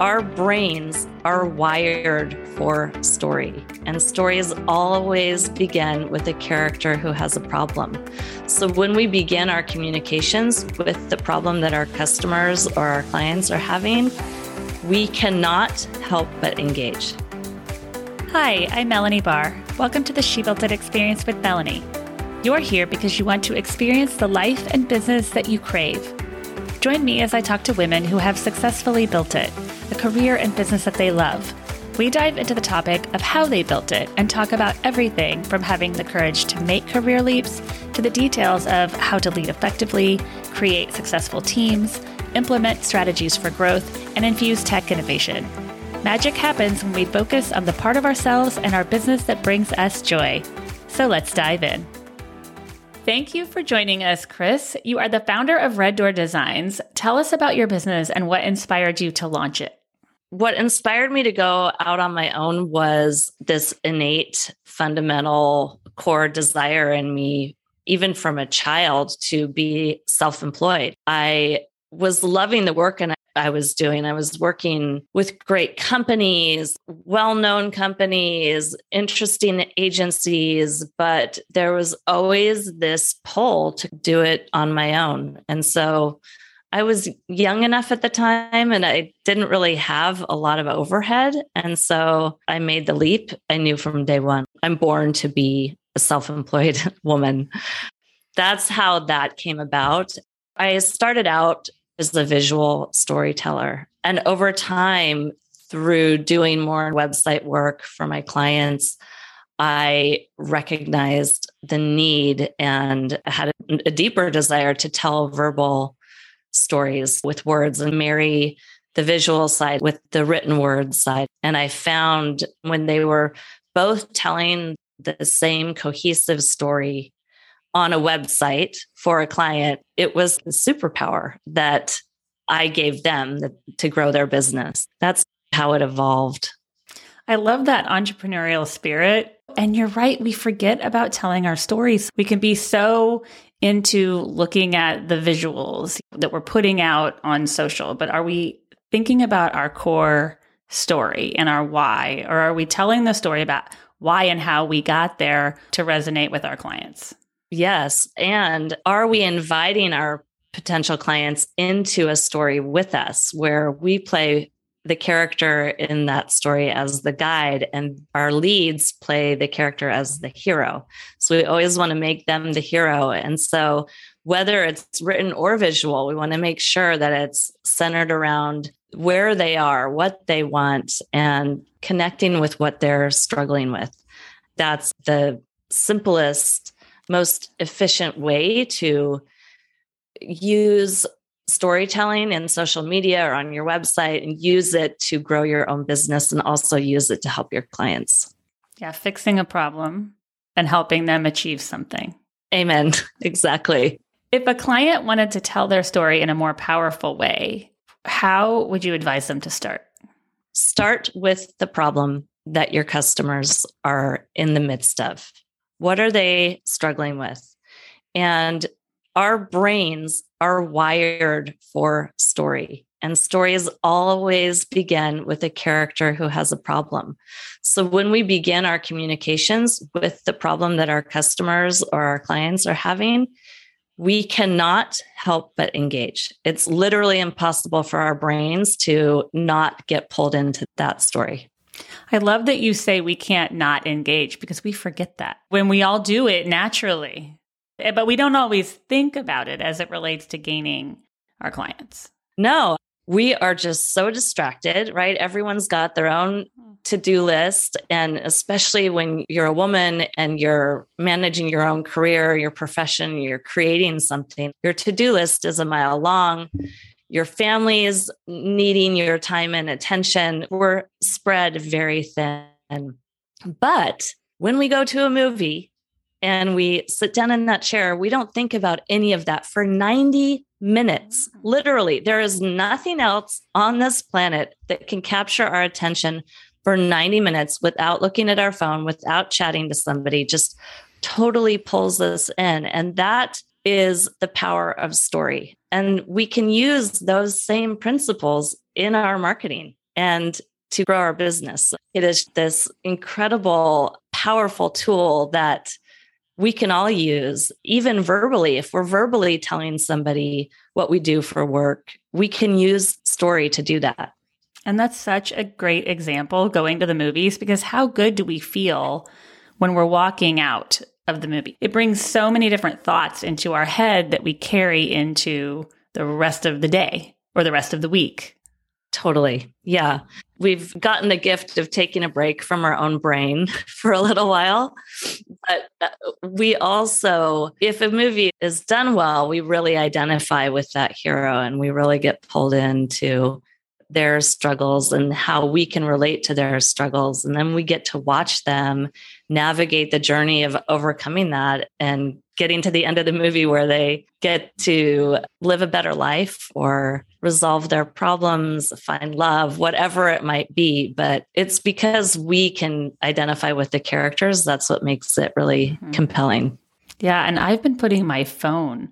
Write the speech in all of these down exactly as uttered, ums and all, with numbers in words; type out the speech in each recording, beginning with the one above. Our brains are wired for story, and stories always begin with a character who has a problem. So when we begin our communications with the problem that our customers or our clients are having, we cannot help but engage. Hi, I'm Melanie Barr. Welcome to the She Built It Experience with Melanie. You're here because you want to experience the life and business that you crave. Join me as I talk to women who have successfully built it, a career and business that they love. We dive into the topic of how they built it and talk about everything from having the courage to make career leaps to the details of how to lead effectively, create successful teams, implement strategies for growth, and infuse tech innovation. Magic happens when we focus on the part of ourselves and our business that brings us joy. So let's dive in. Thank you for joining us, Chris. You are the founder of Red Door Designs. Tell us about your business and what inspired you to launch it. What inspired me to go out on my own was this innate, fundamental, core desire in me, even from a child, to be self-employed. I was loving the work and I was doing. I was working with great companies, well-known companies, interesting agencies, but there was always this pull to do it on my own. And so I was young enough at the time and I didn't really have a lot of overhead. And so I made the leap. I knew from day one, I'm born to be a self-employed woman. That's how that came about. I started out as a visual storyteller. And over time, through doing more website work for my clients, I recognized the need and had a deeper desire to tell verbal stories with words and marry the visual side with the written word side. And I found when they were both telling the same cohesive story on a website for a client, it was a superpower that I gave them to grow their business. That's how it evolved. I love that entrepreneurial spirit. And you're right. We forget about telling our stories. We can be so into looking at the visuals that we're putting out on social, but are we thinking about our core story and our why? Or are we telling the story about why and how we got there to resonate with our clients? Yes. And are we inviting our potential clients into a story with us where we play the character in that story as the guide and our leads play the character as the hero? So we always want to make them the hero. And so whether it's written or visual, we want to make sure that it's centered around where they are, what they want, and connecting with what they're struggling with. That's the simplest, most efficient way to use storytelling in social media or on your website and use it to grow your own business and also use it to help your clients. Yeah, fixing a problem and helping them achieve something. Amen. Exactly. If a client wanted to tell their story in a more powerful way, how would you advise them to start? Start with the problem that your customers are in the midst of. What are they struggling with? And our brains are wired for story, and stories always begin with a character who has a problem. So when we begin our communications with the problem that our customers or our clients are having, we cannot help but engage. It's literally impossible for our brains to not get pulled into that story. I love that you say we can't not engage because we forget that when we all do it naturally, but we don't always think about it as it relates to gaining our clients. No, we are just so distracted, right? Everyone's got their own to-do list. And especially when you're a woman and you're managing your own career, your profession, you're creating something, your to-do list is a mile long. Your family is needing your time and attention. We're spread very thin. But when we go to a movie and we sit down in that chair, we don't think about any of that for ninety minutes. Literally, there is nothing else on this planet that can capture our attention for ninety minutes without looking at our phone, without chatting to somebody, just totally pulls us in. And that is the power of story. And we can use those same principles in our marketing. and to grow our business. It is this incredible, powerful tool that we can all use, even verbally. If we're verbally telling somebody what we do for work, we can use story to do that. And that's such a great example, going to the movies, because how good do we feel when we're walking out of the movie? It brings so many different thoughts into our head that we carry into the rest of the day or the rest of the week. Totally. Yeah. We've gotten the gift of taking a break from our own brain for a little while. But we also, if a movie is done well, we really identify with that hero and we really get pulled into their struggles and how we can relate to their struggles. And then we get to watch them navigate the journey of overcoming that and getting to the end of the movie where they get to live a better life or resolve their problems, find love, whatever it might be. But it's because we can identify with the characters. That's what makes it really mm-hmm. compelling. Yeah. And I've been putting my phone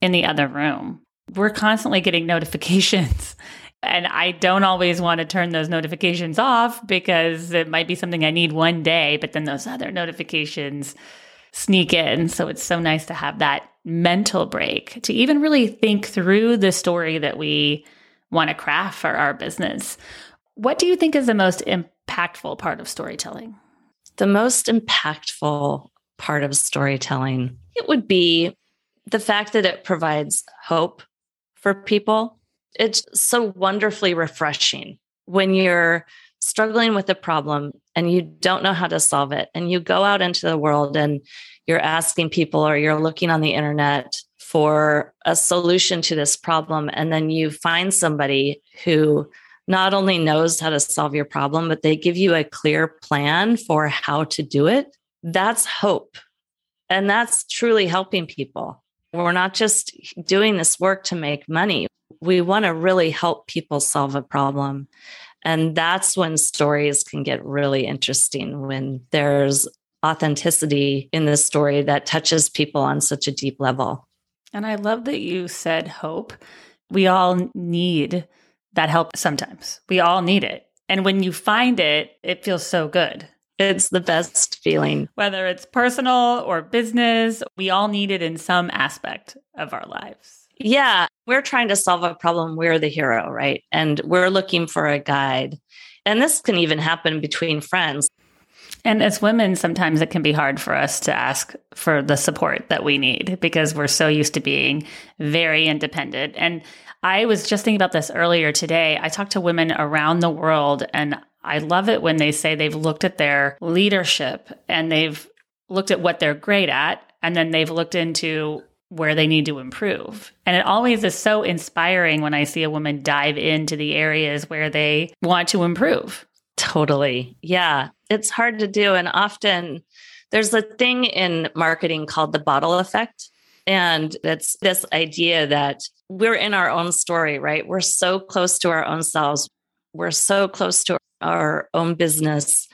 in the other room. We're constantly getting notifications. And I don't always want to turn those notifications off because it might be something I need one day, but then those other notifications sneak in. So it's so nice to have that mental break to even really think through the story that we want to craft for our business. What do you think is the most impactful part of storytelling? The most impactful part of storytelling, it would be the fact that it provides hope for people. It's so wonderfully refreshing when you're struggling with a problem and you don't know how to solve it. And you go out into the world and you're asking people, or you're looking on the internet for a solution to this problem. And then you find somebody who not only knows how to solve your problem, but they give you a clear plan for how to do it. That's hope. And that's truly helping people. We're not just doing this work to make money. We want to really help people solve a problem. And that's when stories can get really interesting, when there's authenticity in the story that touches people on such a deep level. And I love that you said hope. We all need that help sometimes. We all need it. And when you find it, it feels so good. It's the best feeling. Whether it's personal or business, we all need it in some aspect of our lives. Yeah, we're trying to solve a problem. We're the hero, right? And we're looking for a guide. And this can even happen between friends. And as women, sometimes it can be hard for us to ask for the support that we need because we're so used to being very independent. And I was just thinking about this earlier today. I talked to women around the world, and I love it when they say they've looked at their leadership and they've looked at what they're great at, and then they've looked into where they need to improve. And it always is so inspiring when I see a woman dive into the areas where they want to improve. Totally. Yeah. It's hard to do. And often there's a thing in marketing called the bottle effect. And it's this idea that we're in our own story, right? We're so close to our own selves. We're so close to our own business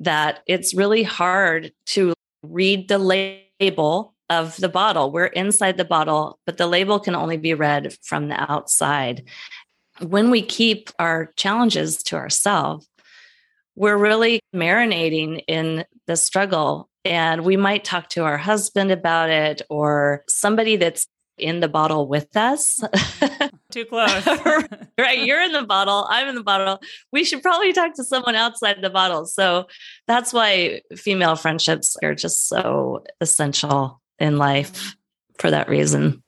that it's really hard to read the label of the bottle. We're inside the bottle, but the label can only be read from the outside. When we keep our challenges to ourselves, we're really marinating in the struggle. And we might talk to our husband about it or somebody that's in the bottle with us. Too close. Right. You're in the bottle. I'm in the bottle. We should probably talk to someone outside the bottle. So that's why female friendships are just so essential in life for that reason.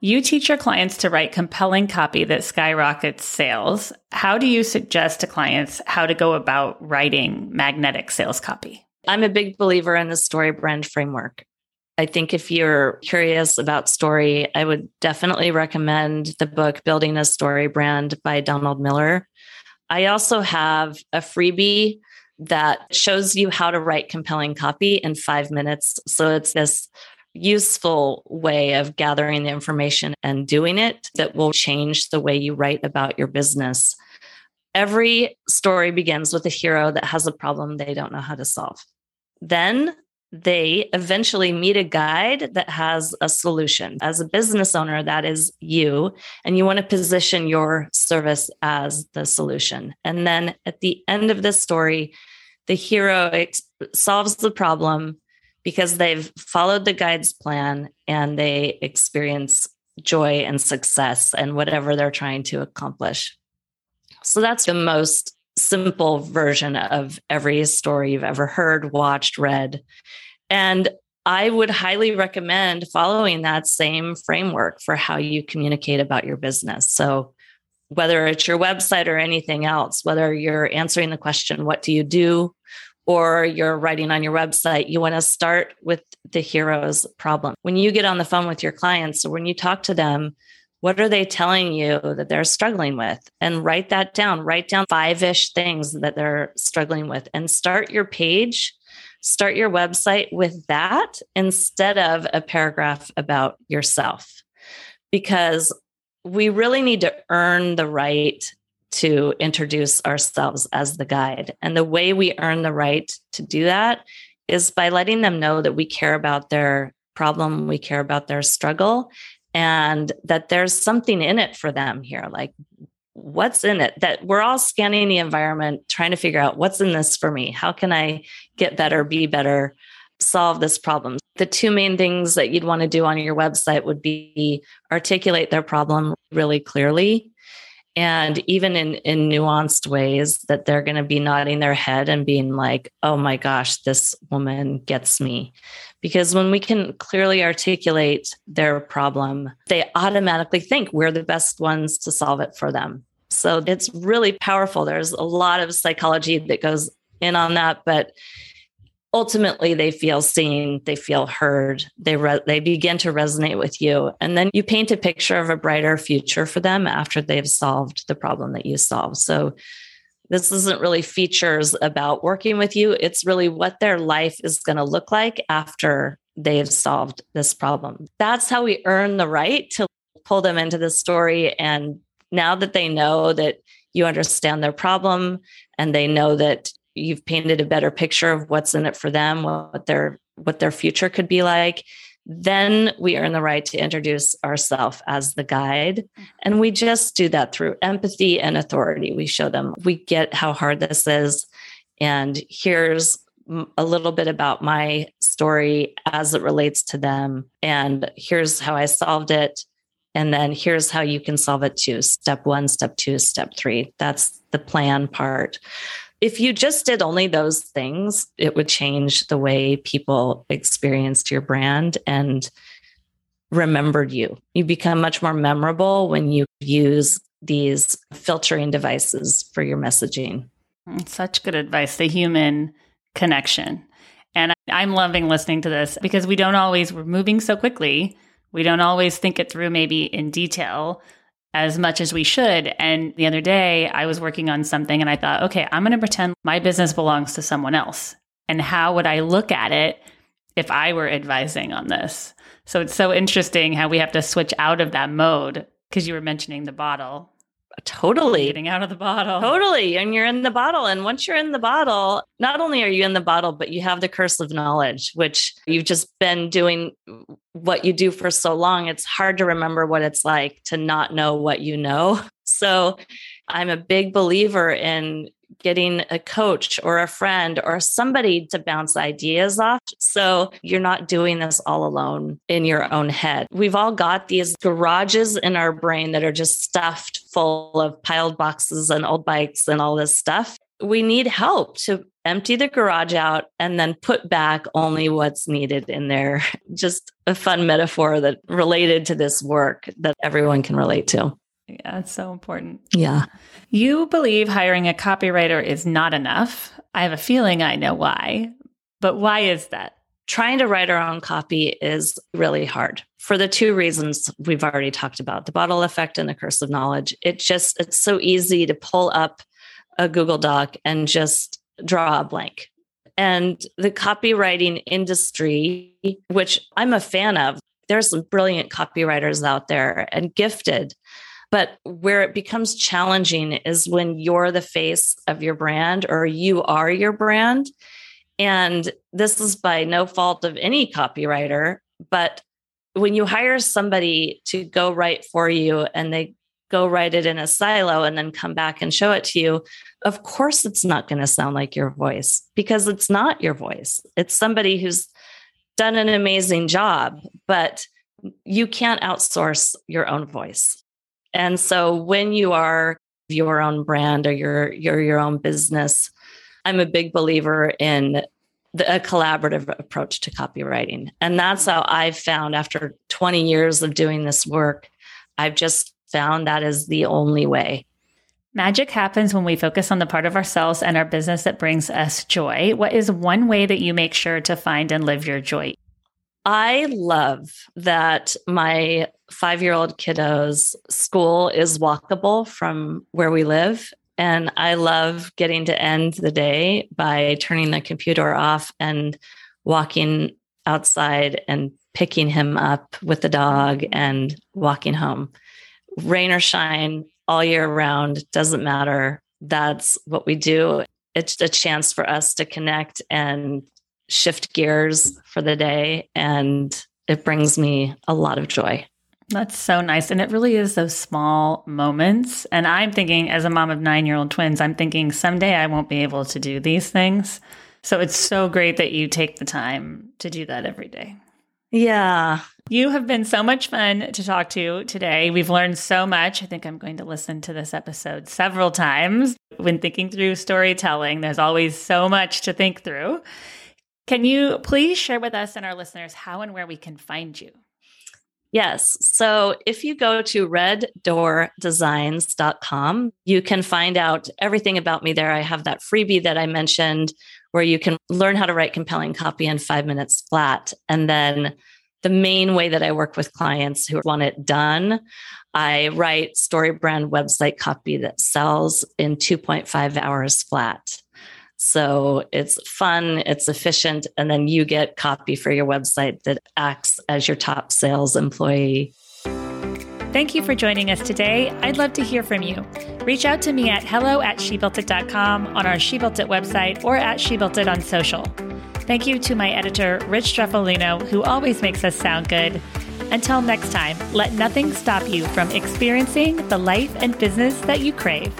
You teach your clients to write compelling copy that skyrockets sales. How do you suggest to clients how to go about writing magnetic sales copy? I'm a big believer in the StoryBrand framework. I think if you're curious about story, I would definitely recommend the book Building a StoryBrand by Donald Miller. I also have a freebie that shows you how to write compelling copy in five minutes. So it's this useful way of gathering the information and doing it that will change the way you write about your business. Every story begins with a hero that has a problem they don't know how to solve. Then they eventually meet a guide that has a solution. As a business owner, that is you, and you want to position your service as the solution. And then at the end of this story, the hero ex- solves the problem because they've followed the guide's plan and they experience joy and success and whatever they're trying to accomplish. So that's the most simple version of every story you've ever heard, watched, read. And I would highly recommend following that same framework for how you communicate about your business. So whether it's your website or anything else, whether you're answering the question, what do you do? Or you're writing on your website, you want to start with the hero's problem. When you get on the phone with your clients, or when you talk to them, what are they telling you that they're struggling with? And write that down. Write down five-ish things that they're struggling with and start your page, start your website with that instead of a paragraph about yourself. Because we really need to earn the right to introduce ourselves as the guide. And the way we earn the right to do that is by letting them know that we care about their problem, we care about their struggle, and that there's something in it for them here. Like, what's in it? That we're all scanning the environment, trying to figure out what's in this for me. How can I get better, be better, solve this problem? The two main things that you'd want to do on your website would be articulate their problem really clearly. And even in, in nuanced ways that they're going to be nodding their head and being like, oh my gosh, this woman gets me. Because when we can clearly articulate their problem, they automatically think we're the best ones to solve it for them. So it's really powerful. There's a lot of psychology that goes in on that, but ultimately they feel seen, they feel heard, they re- they begin to resonate with you. And then you paint a picture of a brighter future for them after they've solved the problem that you solved. So this isn't really features about working with you. It's really what their life is going to look like after they've solved this problem. That's how we earn the right to pull them into the story. And now that they know that you understand their problem and they know that you've painted a better picture of what's in it for them, what their what their future could be like, then we earn the right to introduce ourselves as the guide. And we just do that through empathy and authority. We show them, we get how hard this is. And here's a little bit about my story as it relates to them. And here's how I solved it. And then here's how you can solve it too. Step one, step two, step three. That's the plan part. If you just did only those things, it would change the way people experienced your brand and remembered you. You become much more memorable when you use these filtering devices for your messaging. Such good advice, the human connection. And I'm loving listening to this because we don't always, we're moving so quickly. We don't always think it through maybe in detail as much as we should. And the other day I was working on something and I thought, okay, I'm going to pretend my business belongs to someone else. And how would I look at it if I were advising on this? So it's so interesting how we have to switch out of that mode because you were mentioning the bottle. Totally. Getting out of the bottle. Totally. And you're in the bottle. And once you're in the bottle, not only are you in the bottle, but you have the curse of knowledge, which you've just been doing what you do for so long. It's hard to remember what it's like to not know what you know. So I'm a big believer in getting a coach or a friend or somebody to bounce ideas off. So you're not doing this all alone in your own head. We've all got these garages in our brain that are just stuffed full of piled boxes and old bikes and all this stuff. We need help to empty the garage out and then put back only what's needed in there. Just a fun metaphor that related to this work that everyone can relate to. Yeah, it's so important. Yeah. You believe hiring a copywriter is not enough. I have a feeling I know why, but why is that? Trying to write our own copy is really hard for the two reasons we've already talked about, the bottle effect and the curse of knowledge. It just, it's so easy to pull up a Google Doc and just draw a blank. And the copywriting industry, which I'm a fan of, there's some brilliant copywriters out there and gifted. But where it becomes challenging is when you're the face of your brand or you are your brand And this is by no fault of any copywriter, but when you hire somebody to go write for you and they go write it in a silo and then come back and show it to you, of course, it's not going to sound like your voice, because it's not your voice. It's somebody who's done an amazing job, but you can't outsource your own voice. And so when you are your own brand or your, your, your own business, I'm a big believer in the, a collaborative approach to copywriting. And that's how I've found, after twenty years of doing this work, I've just found that is the only way. Magic happens when we focus on the part of ourselves and our business that brings us joy. What is one way that you make sure to find and live your joy? I love that my five-year-old kiddo's school is walkable from where we live. And I love getting to end the day by turning the computer off and walking outside and picking him up with the dog and walking home. Rain or shine, all year round, doesn't matter. That's what we do. It's a chance for us to connect and shift gears for the day. And it brings me a lot of joy. That's so nice. And it really is those small moments. And I'm thinking, as a mom of nine-year-old twins, I'm thinking someday I won't be able to do these things. So it's so great that you take the time to do that every day. Yeah. You have been so much fun to talk to today. We've learned so much. I think I'm going to listen to this episode several times. When thinking through storytelling, there's always so much to think through. Can you please share with us and our listeners how and where we can find you? Yes. So if you go to red door designs dot com, you can find out everything about me there. I have that freebie that I mentioned where you can learn how to write compelling copy in five minutes flat. And then the main way that I work with clients who want it done, I write StoryBrand website copy that sells in two point five hours flat. So it's fun, it's efficient, and then you get copy for your website that acts as your top sales employee. Thank you for joining us today. I'd love to hear from you. Reach out to me at hello at she built it dot com, on our She Built It website, or at She Built It on social. Thank you to my editor, Rich Dreffolino, who always makes us sound good. Until next time, let nothing stop you from experiencing the life and business that you crave.